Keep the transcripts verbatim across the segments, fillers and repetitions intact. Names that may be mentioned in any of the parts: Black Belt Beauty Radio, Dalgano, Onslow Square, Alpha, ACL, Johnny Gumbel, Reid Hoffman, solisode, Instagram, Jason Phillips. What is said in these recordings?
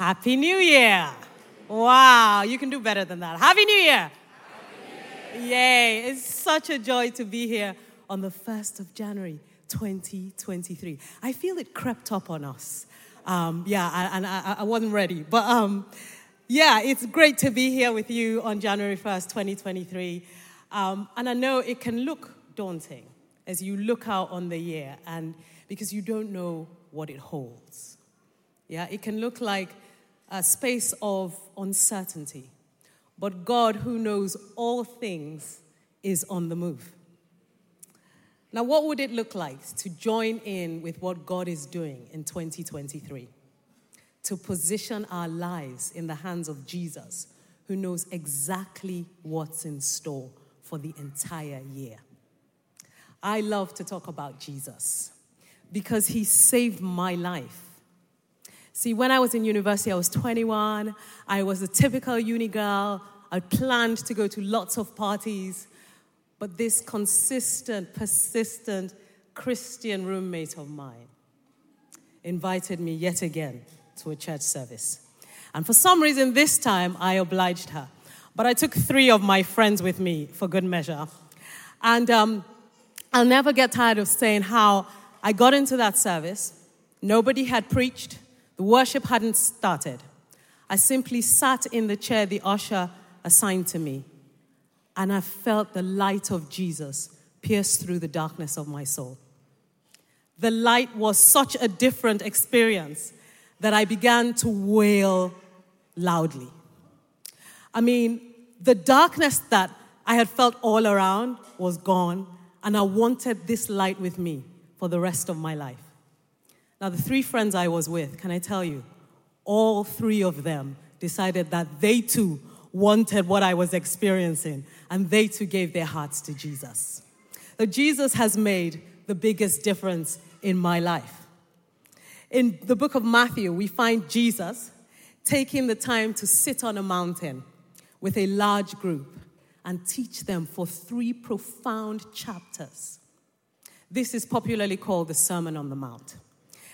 Happy New Year. Wow, you can do better than that. Happy New Year. Happy New Year. Yay, it's such a joy to be here on the first of January, twenty twenty-three. I feel it crept up on us. Um, yeah, I, and I, I wasn't ready. But um, yeah, it's great to be here with you on January first, twenty twenty-three. Um, and I know it can look daunting as you look out on the year, and because you don't know what it holds. Yeah, it can look like a space of uncertainty. But God, who knows all things, is on the move. Now, what would it look like to join in with what God is doing in twenty twenty-three? To position our lives in the hands of Jesus, who knows exactly what's in store for the entire year. I love to talk about Jesus because he saved my life. See, when I was in university, I was twenty-one. I was a typical uni girl. I planned to go to lots of parties. But this consistent, persistent Christian roommate of mine invited me yet again to a church service. And for some reason, this time, I obliged her. But I took three of my friends with me, for good measure. And um, I'll never get tired of saying how I got into that service. Nobody had preached. The worship hadn't started. I simply sat in the chair the usher assigned to me, and I felt the light of Jesus pierce through the darkness of my soul. The light was such a different experience that I began to wail loudly. I mean, the darkness that I had felt all around was gone, and I wanted this light with me for the rest of my life. Now, the three friends I was with, can I tell you, all three of them decided that they too wanted what I was experiencing, and they too gave their hearts to Jesus. So Jesus has made the biggest difference in my life. In the book of Matthew, we find Jesus taking the time to sit on a mountain with a large group and teach them for three profound chapters. This is popularly called the Sermon on the Mount.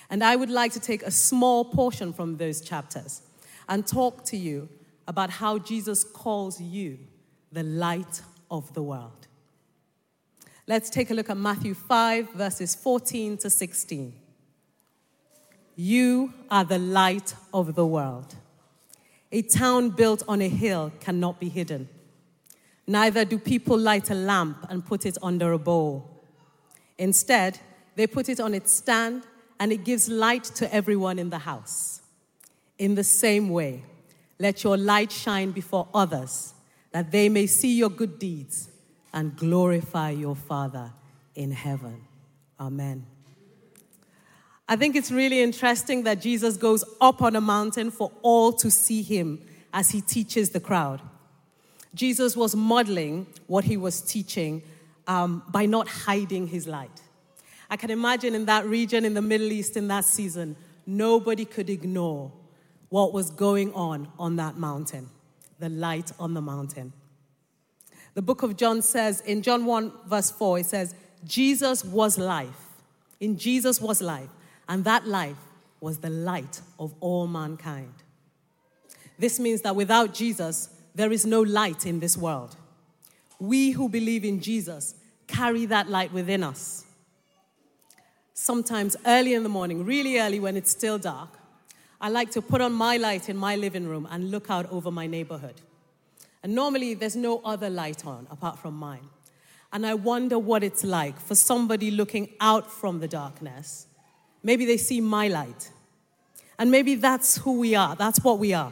And I would like to take a small portion from those chapters and talk to you about how Jesus calls you the light of the world. Let's take a look at Matthew five, verses fourteen to sixteen. You are the light of the world. A town built on a hill cannot be hidden. Neither do people light a lamp and put it under a bowl. Instead, they put it on its stand, and it gives light to everyone in the house. In the same way, let your light shine before others, that they may see your good deeds and glorify your Father in heaven. Amen. I think it's really interesting that Jesus goes up on a mountain for all to see him as he teaches the crowd. Jesus was modeling what he was teaching um, by not hiding his light. I can imagine in that region, in the Middle East, in that season, nobody could ignore what was going on on that mountain, the light on the mountain. The book of John says, in John one, verse four, it says, Jesus was life. In Jesus was life, and that life was the light of all mankind. This means that without Jesus, there is no light in this world. We who believe in Jesus carry that light within us. Sometimes early in the morning, really early when it's still dark, I like to put on my light in my living room and look out over my neighborhood. And normally there's no other light on apart from mine. And I wonder what it's like for somebody looking out from the darkness. Maybe they see my light. And maybe that's who we are. That's what we are.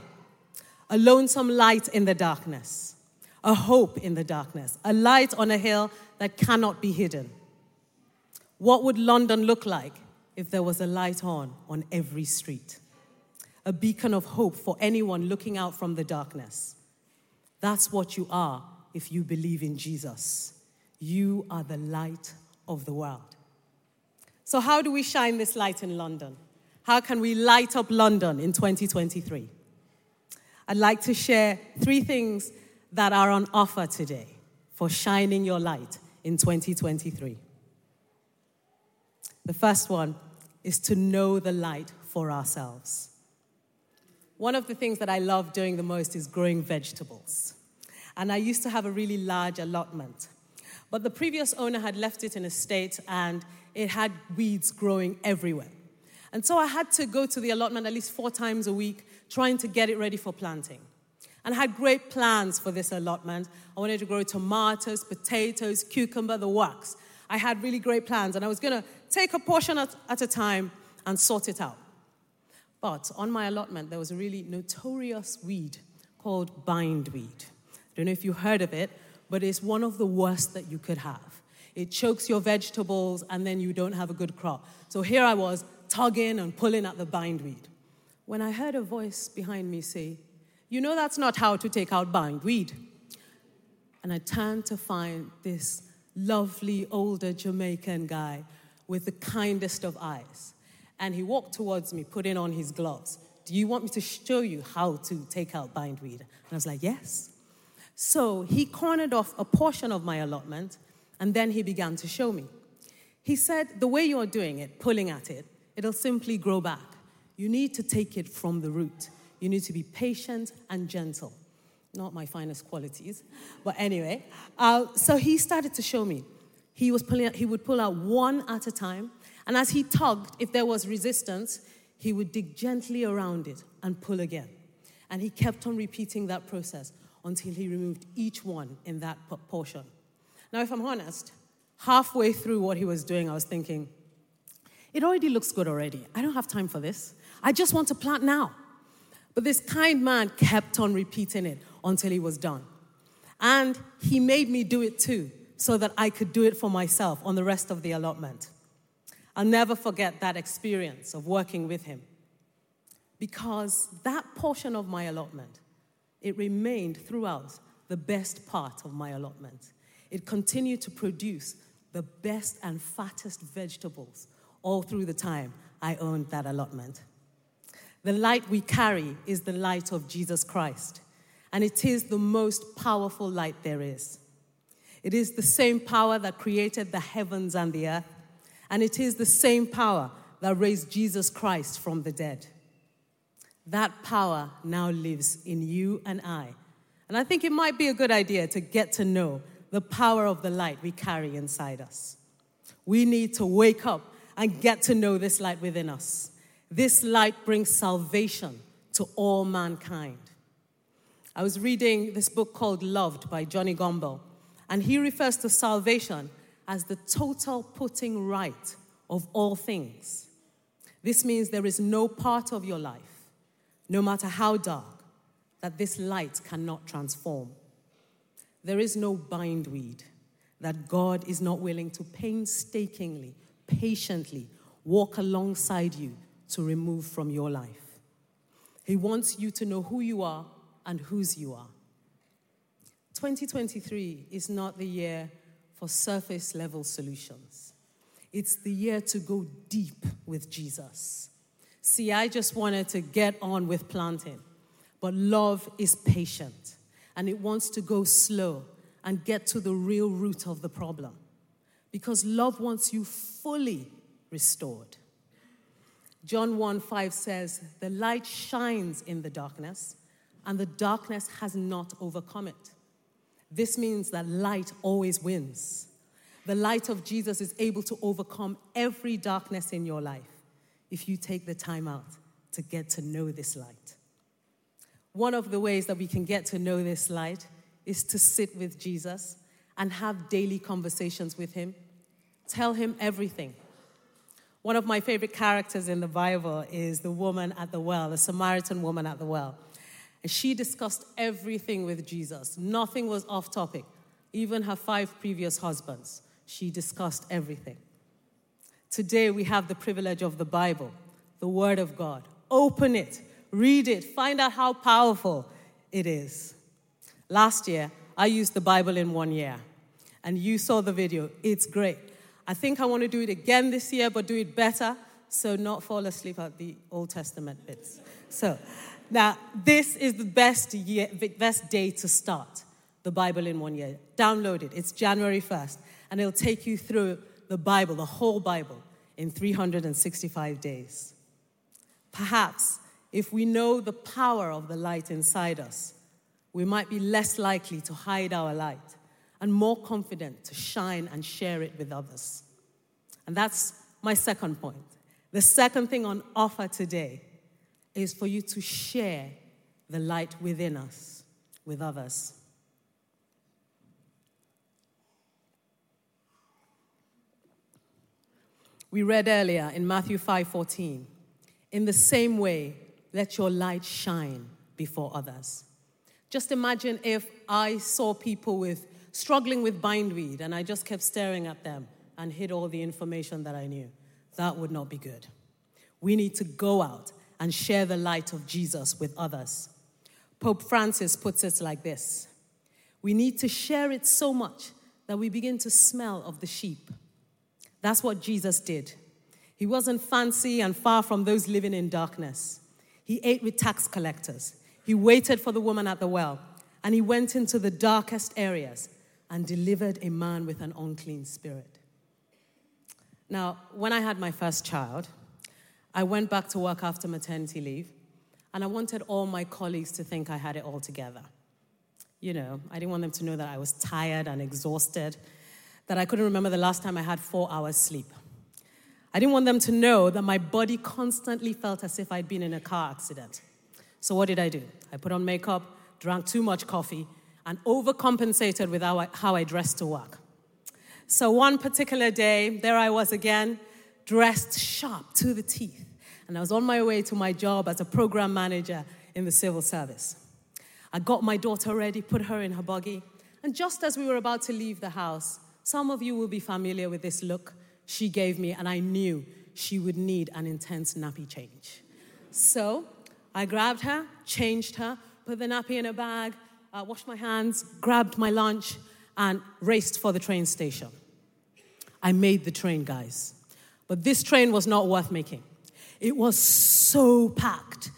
A lonesome light in the darkness. A hope in the darkness. A light on a hill that cannot be hidden. What would London look like if there was a light on on every street? A beacon of hope for anyone looking out from the darkness. That's what you are if you believe in Jesus. You are the light of the world. So how do we shine this light in London? How can we light up London in twenty twenty-three? I'd like to share three things that are on offer today for shining your light in twenty twenty-three. The first one is to know the light for ourselves. one of the things that I love doing the most is growing vegetables. And I used to have a really large allotment. But the previous owner had left it in a state and it had weeds growing everywhere. And so I had to go to the allotment at least four times a week, trying to get it ready for planting. And I had great plans for this allotment. I wanted to grow tomatoes, potatoes, cucumber, the works. I had really great plans, and I was going to take a portion at, at a time and sort it out. But on my allotment, there was a really notorious weed called bindweed. I don't know if you heard of it, but it's one of the worst that you could have. It chokes your vegetables, and then you don't have a good crop. So here I was, tugging and pulling at the bindweed, when I heard a voice behind me say, "You know that's not how to take out bindweed." And I turned to find this lovely older Jamaican guy with the kindest of eyes. And he walked towards me, putting on his gloves. "Do you want me to show you how to take out bindweed?" And I was like, yes. So he cornered off a portion of my allotment, and then he began to show me. He said, "The way you're doing it, pulling at it, it'll simply grow back. You need to take it from the root. You need to be patient and gentle." Not my finest qualities, but anyway. Uh, so he started to show me. He was pulling. He would pull out one at a time, and as he tugged, if there was resistance, he would dig gently around it and pull again. And he kept on repeating that process until he removed each one in that portion. Now, if I'm honest, halfway through what he was doing, I was thinking, it already looks good already. I don't have time for this. I just want to plant now. But this kind man kept on repeating it until he was done. And he made me do it too, so that I could do it for myself on the rest of the allotment. I'll never forget that experience of working with him, because that portion of my allotment, it remained throughout the best part of my allotment. It continued to produce the best and fattest vegetables all through the time I owned that allotment. The light we carry is the light of Jesus Christ, and it is the most powerful light there is. It is the same power that created the heavens and the earth, and it is the same power that raised Jesus Christ from the dead. That power now lives in you and I, and I think it might be a good idea to get to know the power of the light we carry inside us. We need to wake up and get to know this light within us. This light brings salvation to all mankind. I was reading this book called Loved by Johnny Gumbel, and he refers to salvation as the total putting right of all things. This means there is no part of your life, no matter how dark, that this light cannot transform. There is no bindweed that God is not willing to painstakingly, patiently walk alongside you to remove from your life. He wants you to know who you are and whose you are. twenty twenty-three is not the year for surface level solutions. It's the year to go deep with Jesus. See, I just wanted to get on with planting, but love is patient, and it wants to go slow and get to the real root of the problem, because love wants you fully restored. John one five says, "The light shines in the darkness, and the darkness has not overcome it." This means that light always wins. The light of Jesus is able to overcome every darkness in your life if you take the time out to get to know this light. One of the ways that we can get to know this light is to sit with Jesus and have daily conversations with him. Tell him everything. One of my favorite characters in the Bible is the woman at the well, the Samaritan woman at the well. And she discussed everything with Jesus. Nothing was off topic. Even her five previous husbands, she discussed everything. Today we have the privilege of the Bible, the Word of God. Open it, read it, find out how powerful it is. Last year, I used the Bible in one year. And you saw the video. It's great. I think I want to do it again this year, but do it better, so not fall asleep at the Old Testament bits. So, now, this is the best year, best day to start the Bible in one year. Download it. It's January first, and it'll take you through the Bible, the whole Bible, in three hundred sixty-five days. Perhaps If we know the power of the light inside us, we might be less likely to hide our light and more confident to shine and share it with others. And that's my second point. The second thing on offer today is for you to share the light within us with others. We read earlier in Matthew five fourteen, in the same way, let your light shine before others. Just imagine if I saw people with struggling with bindweed and I just kept staring at them and hid all the information that I knew. That would not be good. We need to go out and share the light of Jesus with others. Pope Francis puts it like this. We need to share it so much that we begin to smell of the sheep. That's what Jesus did. He wasn't fancy and far from those living in darkness. He ate with tax collectors. He waited for the woman at the well, and he went into the darkest areas and delivered a man with an unclean spirit. Now, when I had my first child, I went back to work after maternity leave, and I wanted all my colleagues to think I had it all together. You know, I didn't want them to know that I was tired and exhausted, that I couldn't remember the last time I had four hours sleep. I didn't want them to know that my body constantly felt as if I'd been in a car accident. So what did I do? I put on makeup, drank too much coffee, and overcompensated with how I, how I dressed to work. So one particular day, there I was again, dressed sharp to the teeth. And I was on my way to my job as a program manager in the civil service. I got my daughter ready, put her in her buggy. And just as we were about to leave the house, some of you will be familiar with this look she gave me, and I knew she would need an intense nappy change. So I grabbed her, changed her, put the nappy in a bag, uh, washed my hands, grabbed my lunch, and raced for the train station. I made the train, guys. But this train was not worth making. It was so packed.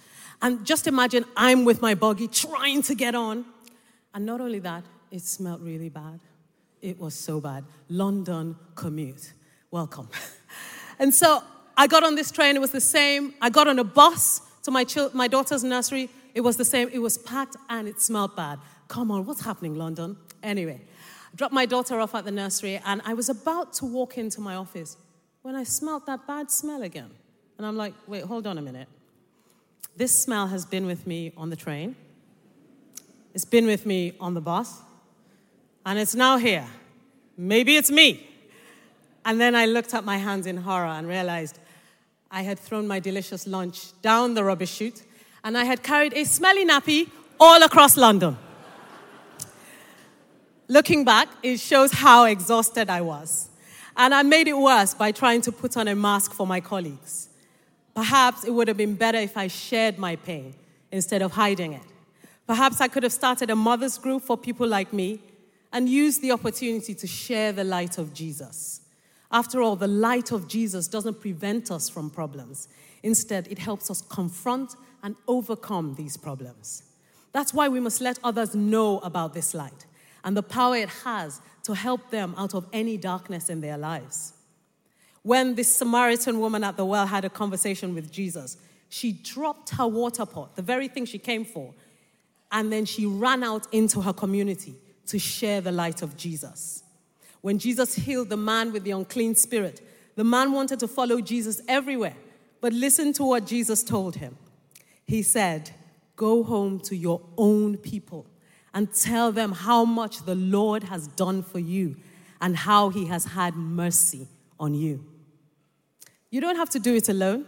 And just imagine I'm with my buggy trying to get on. And not only that, it smelled really bad. It was so bad. London commute. Welcome. And so I got on this train. It was the same. I got on a bus to my chil- my daughter's nursery. It was the same. It was packed and it smelled bad. Come on, what's happening, London? Anyway, I dropped my daughter off at the nursery and I was about to walk into my office when I smelled that bad smell again. And I'm like, wait, hold on a minute. This smell has been with me on the train. It's been with me on the bus. And it's now here. Maybe it's me. And then I looked at my hands in horror and realized I had thrown my delicious lunch down the rubbish chute and I had carried a smelly nappy all across London. Looking back, it shows how exhausted I was. And I made it worse by trying to put on a mask for my colleagues. Perhaps it would have been better if I shared my pain instead of hiding it. Perhaps I could have started a mother's group for people like me and used the opportunity to share the light of Jesus. After all, the light of Jesus doesn't prevent us from problems. Instead, it helps us confront and overcome these problems. That's why we must let others know about this light and the power it has to help them out of any darkness in their lives. When this Samaritan woman at the well had a conversation with Jesus, she dropped her water pot, the very thing she came for, and then she ran out into her community to share the light of Jesus. When Jesus healed the man with the unclean spirit, the man wanted to follow Jesus everywhere. But listen to what Jesus told him. He said, go home to your own people and tell them how much the Lord has done for you and how he has had mercy on you. You don't have to do it alone.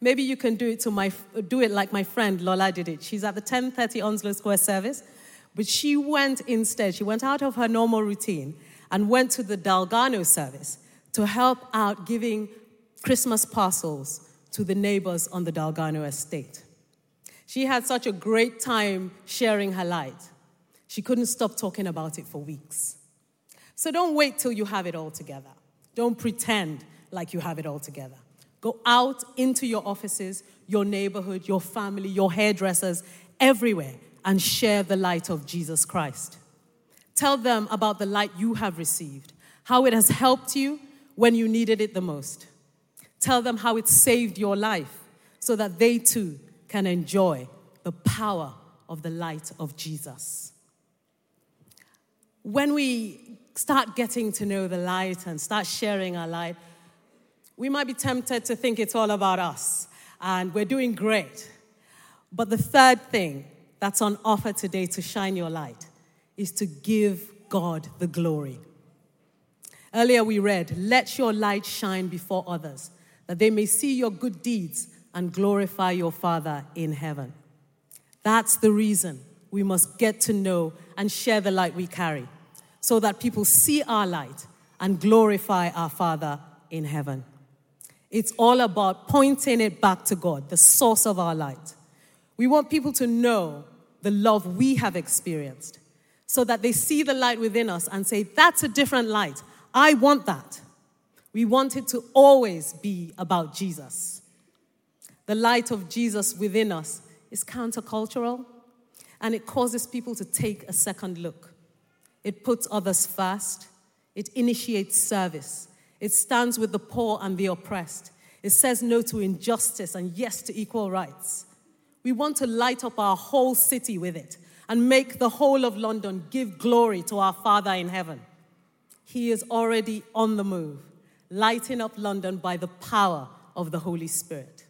Maybe you can do it to my do it like my friend Lola did it. She's at the ten thirty Onslow Square service, but she went instead. She went out of her normal routine and went to the Dalgano service to help out giving Christmas parcels to the neighbors on the Dalgano estate. She had such a great time sharing her light. She couldn't stop talking about it for weeks. So don't wait till you have it all together. Don't pretend like you have it all together. Go out into your offices, your neighborhood, your family, your hairdressers, everywhere, and share the light of Jesus Christ. Tell them about the light you have received, how it has helped you when you needed it the most. Tell them how it saved your life so that they too can enjoy the power of the light of Jesus. When we start getting to know the light and start sharing our light, we might be tempted to think it's all about us and we're doing great. But the third thing that's on offer today to shine your light is to give God the glory. Earlier we read, "Let your light shine before others, that they may see your good deeds and glorify your Father in heaven." That's the reason we must get to know and share the light we carry, so that people see our light and glorify our Father in heaven. It's all about pointing it back to God, the source of our light. We want people to know the love we have experienced, so that they see the light within us and say, "That's a different light. I want that." We want it to always be about Jesus. The light of Jesus within us is countercultural, and it causes people to take a second look. It puts others first. It initiates service. It stands with the poor and the oppressed. It says no to injustice and yes to equal rights. We want to light up our whole city with it and make the whole of London give glory to our Father in heaven. He is already on the move, lighting up London by the power of the Holy Spirit.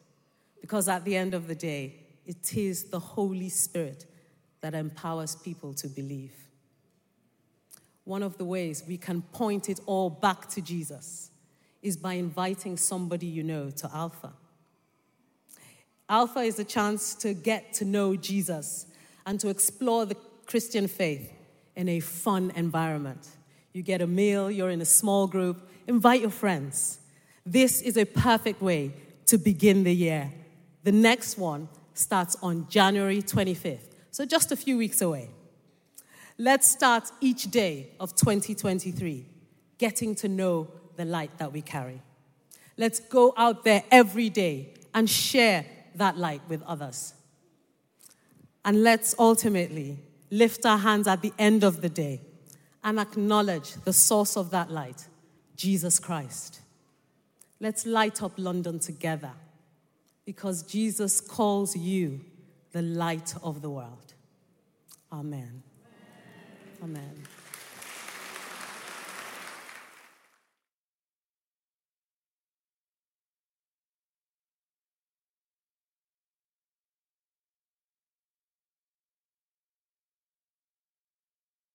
Because at the end of the day, it is the Holy Spirit that empowers people to believe. One of the ways we can point it all back to Jesus is by inviting somebody you know to Alpha. Alpha is a chance to get to know Jesus and to explore the Christian faith in a fun environment. You get a meal, you're in a small group, invite your friends. This is a perfect way to begin the year. The next one starts on January twenty-fifth, so just a few weeks away. Let's start each day of twenty twenty-three getting to know the light that we carry. Let's go out there every day and share that light with others. And let's ultimately lift our hands at the end of the day and acknowledge the source of that light, Jesus Christ. Let's light up London together, because Jesus calls you the light of the world. Amen. Amen.